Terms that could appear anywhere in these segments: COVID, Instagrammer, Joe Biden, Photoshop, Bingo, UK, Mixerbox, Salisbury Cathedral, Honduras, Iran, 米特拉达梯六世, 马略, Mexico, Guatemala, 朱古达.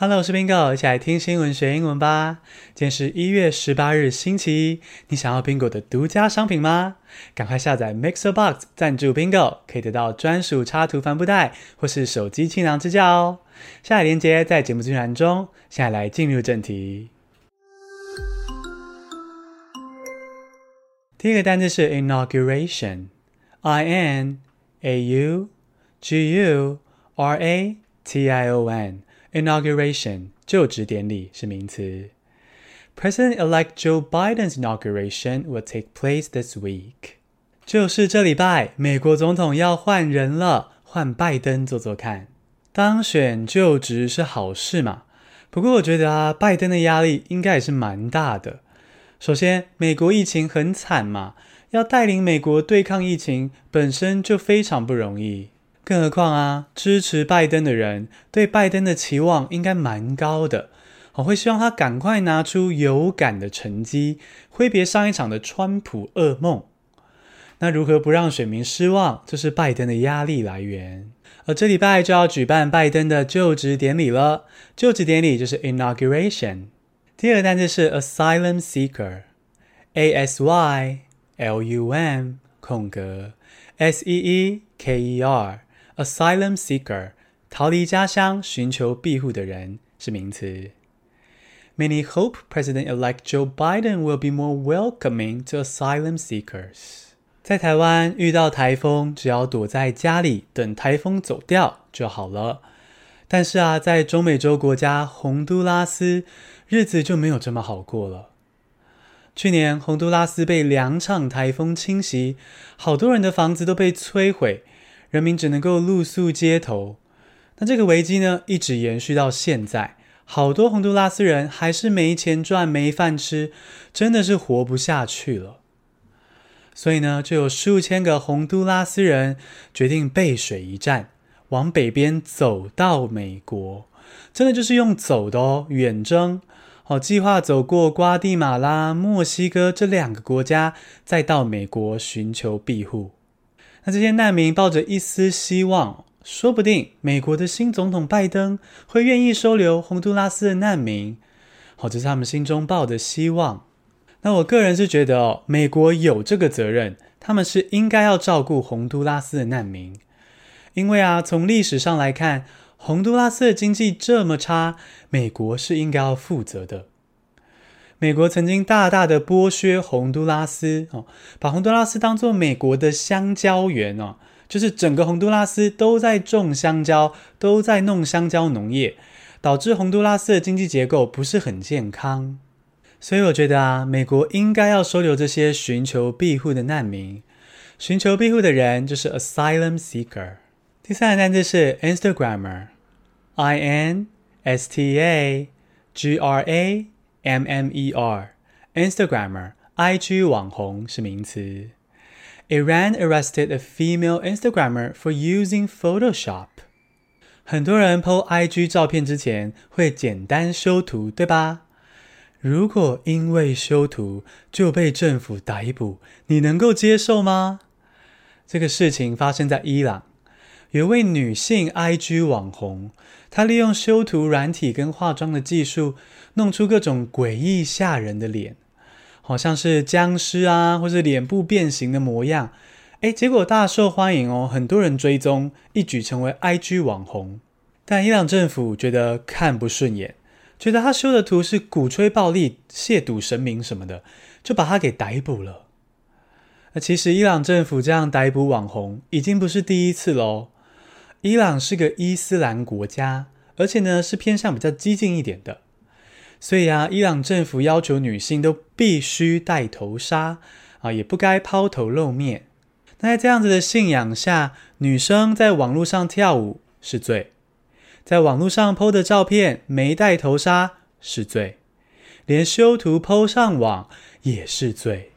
Hello， 我是 Bingo， 一起来听新闻学英文吧。今天是1月18日星期一，你想要 Bingo 的独家商品吗？赶快下载 Mixerbox 赞助 Bingo， 可以得到专属插图帆布袋或是手机气囊支架哦。下载连结在节目资讯栏中，现在来进入正题。第一个单字是 Inauguration，I-N-A-U-G-U-R-A-T-I-O-N。Inauguration 就职典礼是名词。 President-elect Joe Biden's inauguration will take place this week. 就是这礼拜，美国总统要换人了，换拜登做做看。当选就职是好事嘛，不过我觉得拜登的压力应该也是蛮大的。首先，美国疫情很惨嘛，要带领美国对抗疫情本身就非常不容易。更何况支持拜登的人对拜登的期望应该蛮高的，我会希望他赶快拿出有感的成绩，挥别上一场的川普噩梦。那如何不让选民失望，这是拜登的压力来源。而这礼拜就要举办拜登的就职典礼了，就职典礼就是 inauguration。 第二个单字是 asylum seeker， A-S-Y-L-U-M 空格 S-E-E-K-E-R。Asylum seeker， 逃离家乡寻求庇护的人是名词。 Many hope President-elect Joe Biden will be more welcoming to asylum seekers. 在台湾遇到台风，只要躲在家里等台风走掉就好了。但是在中美洲国家洪都拉斯，日子就没有这么好过了。去年洪都拉斯被2场台风侵袭，好多人的房子都被摧毁，人民只能够露宿街头。那这个危机呢，一直延续到现在，好多洪都拉斯人还是没钱赚没饭吃，真的是活不下去了。所以呢，就有数千个洪都拉斯人决定背水一战，往北边走到美国。真的就是用走的远征，计划走过瓜地马拉、墨西哥这2个国家，再到美国寻求庇护。那这些难民抱着一丝希望，说不定美国的新总统拜登会愿意收留洪都拉斯的难民。这是他们心中抱的希望。那我个人是觉得美国有这个责任，他们是应该要照顾洪都拉斯的难民。因为从历史上来看，洪都拉斯的经济这么差，美国是应该要负责的。美国曾经大大的剥削洪都拉斯，把洪都拉斯当作美国的香蕉园，就是整个洪都拉斯都在种香蕉，都在弄香蕉农业，导致洪都拉斯的经济结构不是很健康。所以我觉得美国应该要收留这些寻求庇护的难民。寻求庇护的人就是 asylum seeker。 第三个单字是 Instagrammer， I-N-S-T-A-G-R-A-M-M-E-R。 Instagrammer IG 网红是名词。 Iran arrested a female Instagrammer for using Photoshop. 很多人 po IG 照片之前会简单修图，对吧？如果因为修图就被政府逮捕，你能够接受吗？这个事情发生在伊朗，有位女性 IG 网红，她利用修图软体跟化妆的技术，弄出各种诡异吓人的脸，好像是僵尸或是脸部变形的模样。结果大受欢迎很多人追踪，一举成为 IG 网红。但伊朗政府觉得看不顺眼，觉得她修的图是鼓吹暴力、亵渎神明什么的，就把她给逮捕了。其实伊朗政府这样逮捕网红已经不是第一次咯。伊朗是个伊斯兰国家，而且呢是偏向比较激进一点的，所以伊朗政府要求女性都必须戴头纱，也不该抛头露面。那在这样子的信仰下，女生在网络上跳舞是罪，在网络上 po 的照片没戴头纱是罪，连修图 po 上网也是罪。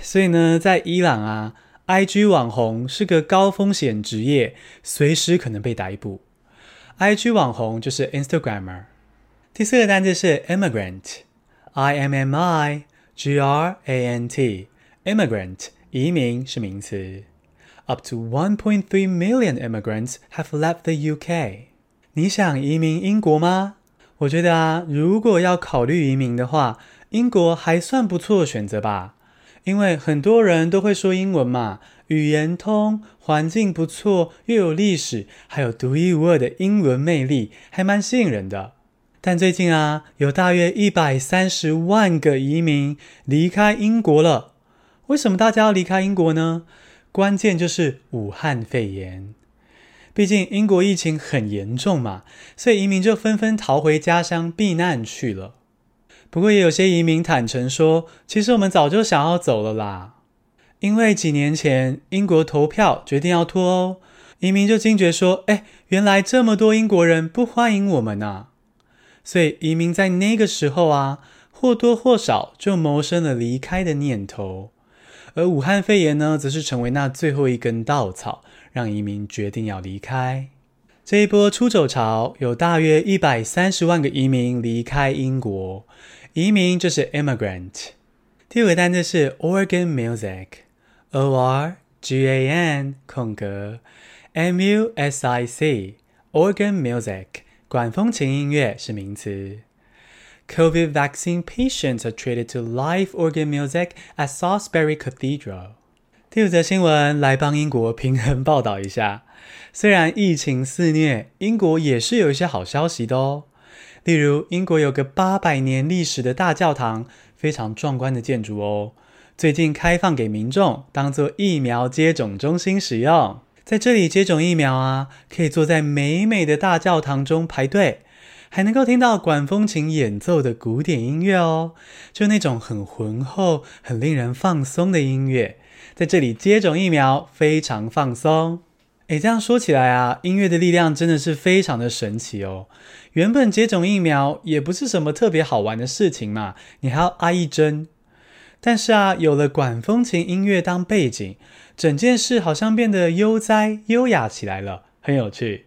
所以呢，在伊朗IG 网红是个高风险职业，随时可能被逮捕。IG 网红就是 Instagrammer。 第四个单字是 Immigrant， I-M-M-I-G-R-A-N-T。 Immigrant 移民是名词。 Up to 1.3 million immigrants have left the UK. 你想移民英国吗？我觉得啊，如果要考虑移民的话，英国还算不错选择吧。因为很多人都会说英文嘛，语言通，环境不错，又有历史，还有独一无二的英文魅力，还蛮吸引人的。但最近啊，有大约130万个移民离开英国了。为什么大家要离开英国呢？关键就是武汉肺炎。毕竟英国疫情很严重嘛，所以移民就纷纷逃回家乡避难去了。不过也有些移民坦诚说，其实我们早就想要走了啦。因为几年前英国投票决定要脱欧，移民就惊觉说，原来这么多英国人不欢迎我们啊。所以移民在那个时候啊，或多或少就萌生了离开的念头。而武汉肺炎呢，则是成为那最后一根稻草，让移民决定要离开。这一波出走潮有大约130万个移民离开英国。移民就是 immigrant。 第五个单字是 organ music， organ 空格 music， organ music 管风琴音乐是名词。 COVID vaccine patients are treated to live organ music at Salisbury Cathedral。 第五则新闻来帮英国平衡报道一下，虽然疫情肆虐，英国也是有一些好消息的哦。例如，英国有个800年历史的大教堂，非常壮观的建筑哦，最近开放给民众当作疫苗接种中心使用。在这里接种疫苗啊，可以坐在美美的大教堂中排队，还能够听到管风琴演奏的古典音乐哦，就那种很浑厚、很令人放松的音乐。在这里接种疫苗非常放松。这样说起来啊，音乐的力量真的是非常的神奇哦。原本接种疫苗也不是什么特别好玩的事情嘛，你还要挨一针。但是啊，有了管风琴音乐当背景，整件事好像变得悠哉优雅起来了，很有趣。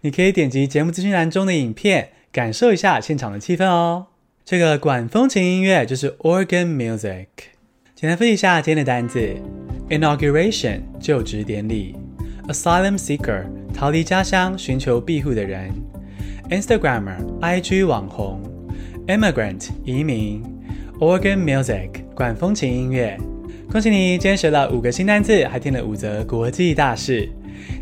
你可以点击节目资讯栏中的影片，感受一下现场的气氛哦。这个管风琴音乐就是 organ music。 简单分析一下今天的单字。 Inauguration 就职典礼，Asylum Seeker 逃离家乡寻求庇护的人， Instagrammer IG 网红， Immigrant 移民， Organ Music 管风琴音乐。恭喜你，今天学了5个新单字，还听了5则国际大事。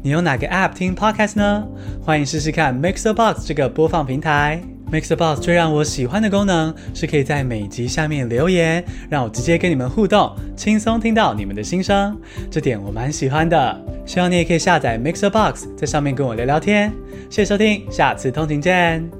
你用哪个 App 听 Podcast 呢？欢迎试试看 Mixerbox 这个播放平台。 Mixerbox 最让我喜欢的功能是可以在每集下面留言，让我直接跟你们互动，轻松听到你们的心声，这点我蛮喜欢的。希望你也可以下载 Mixerbox， 在上面跟我聊聊天。谢谢收听，下次通勤见。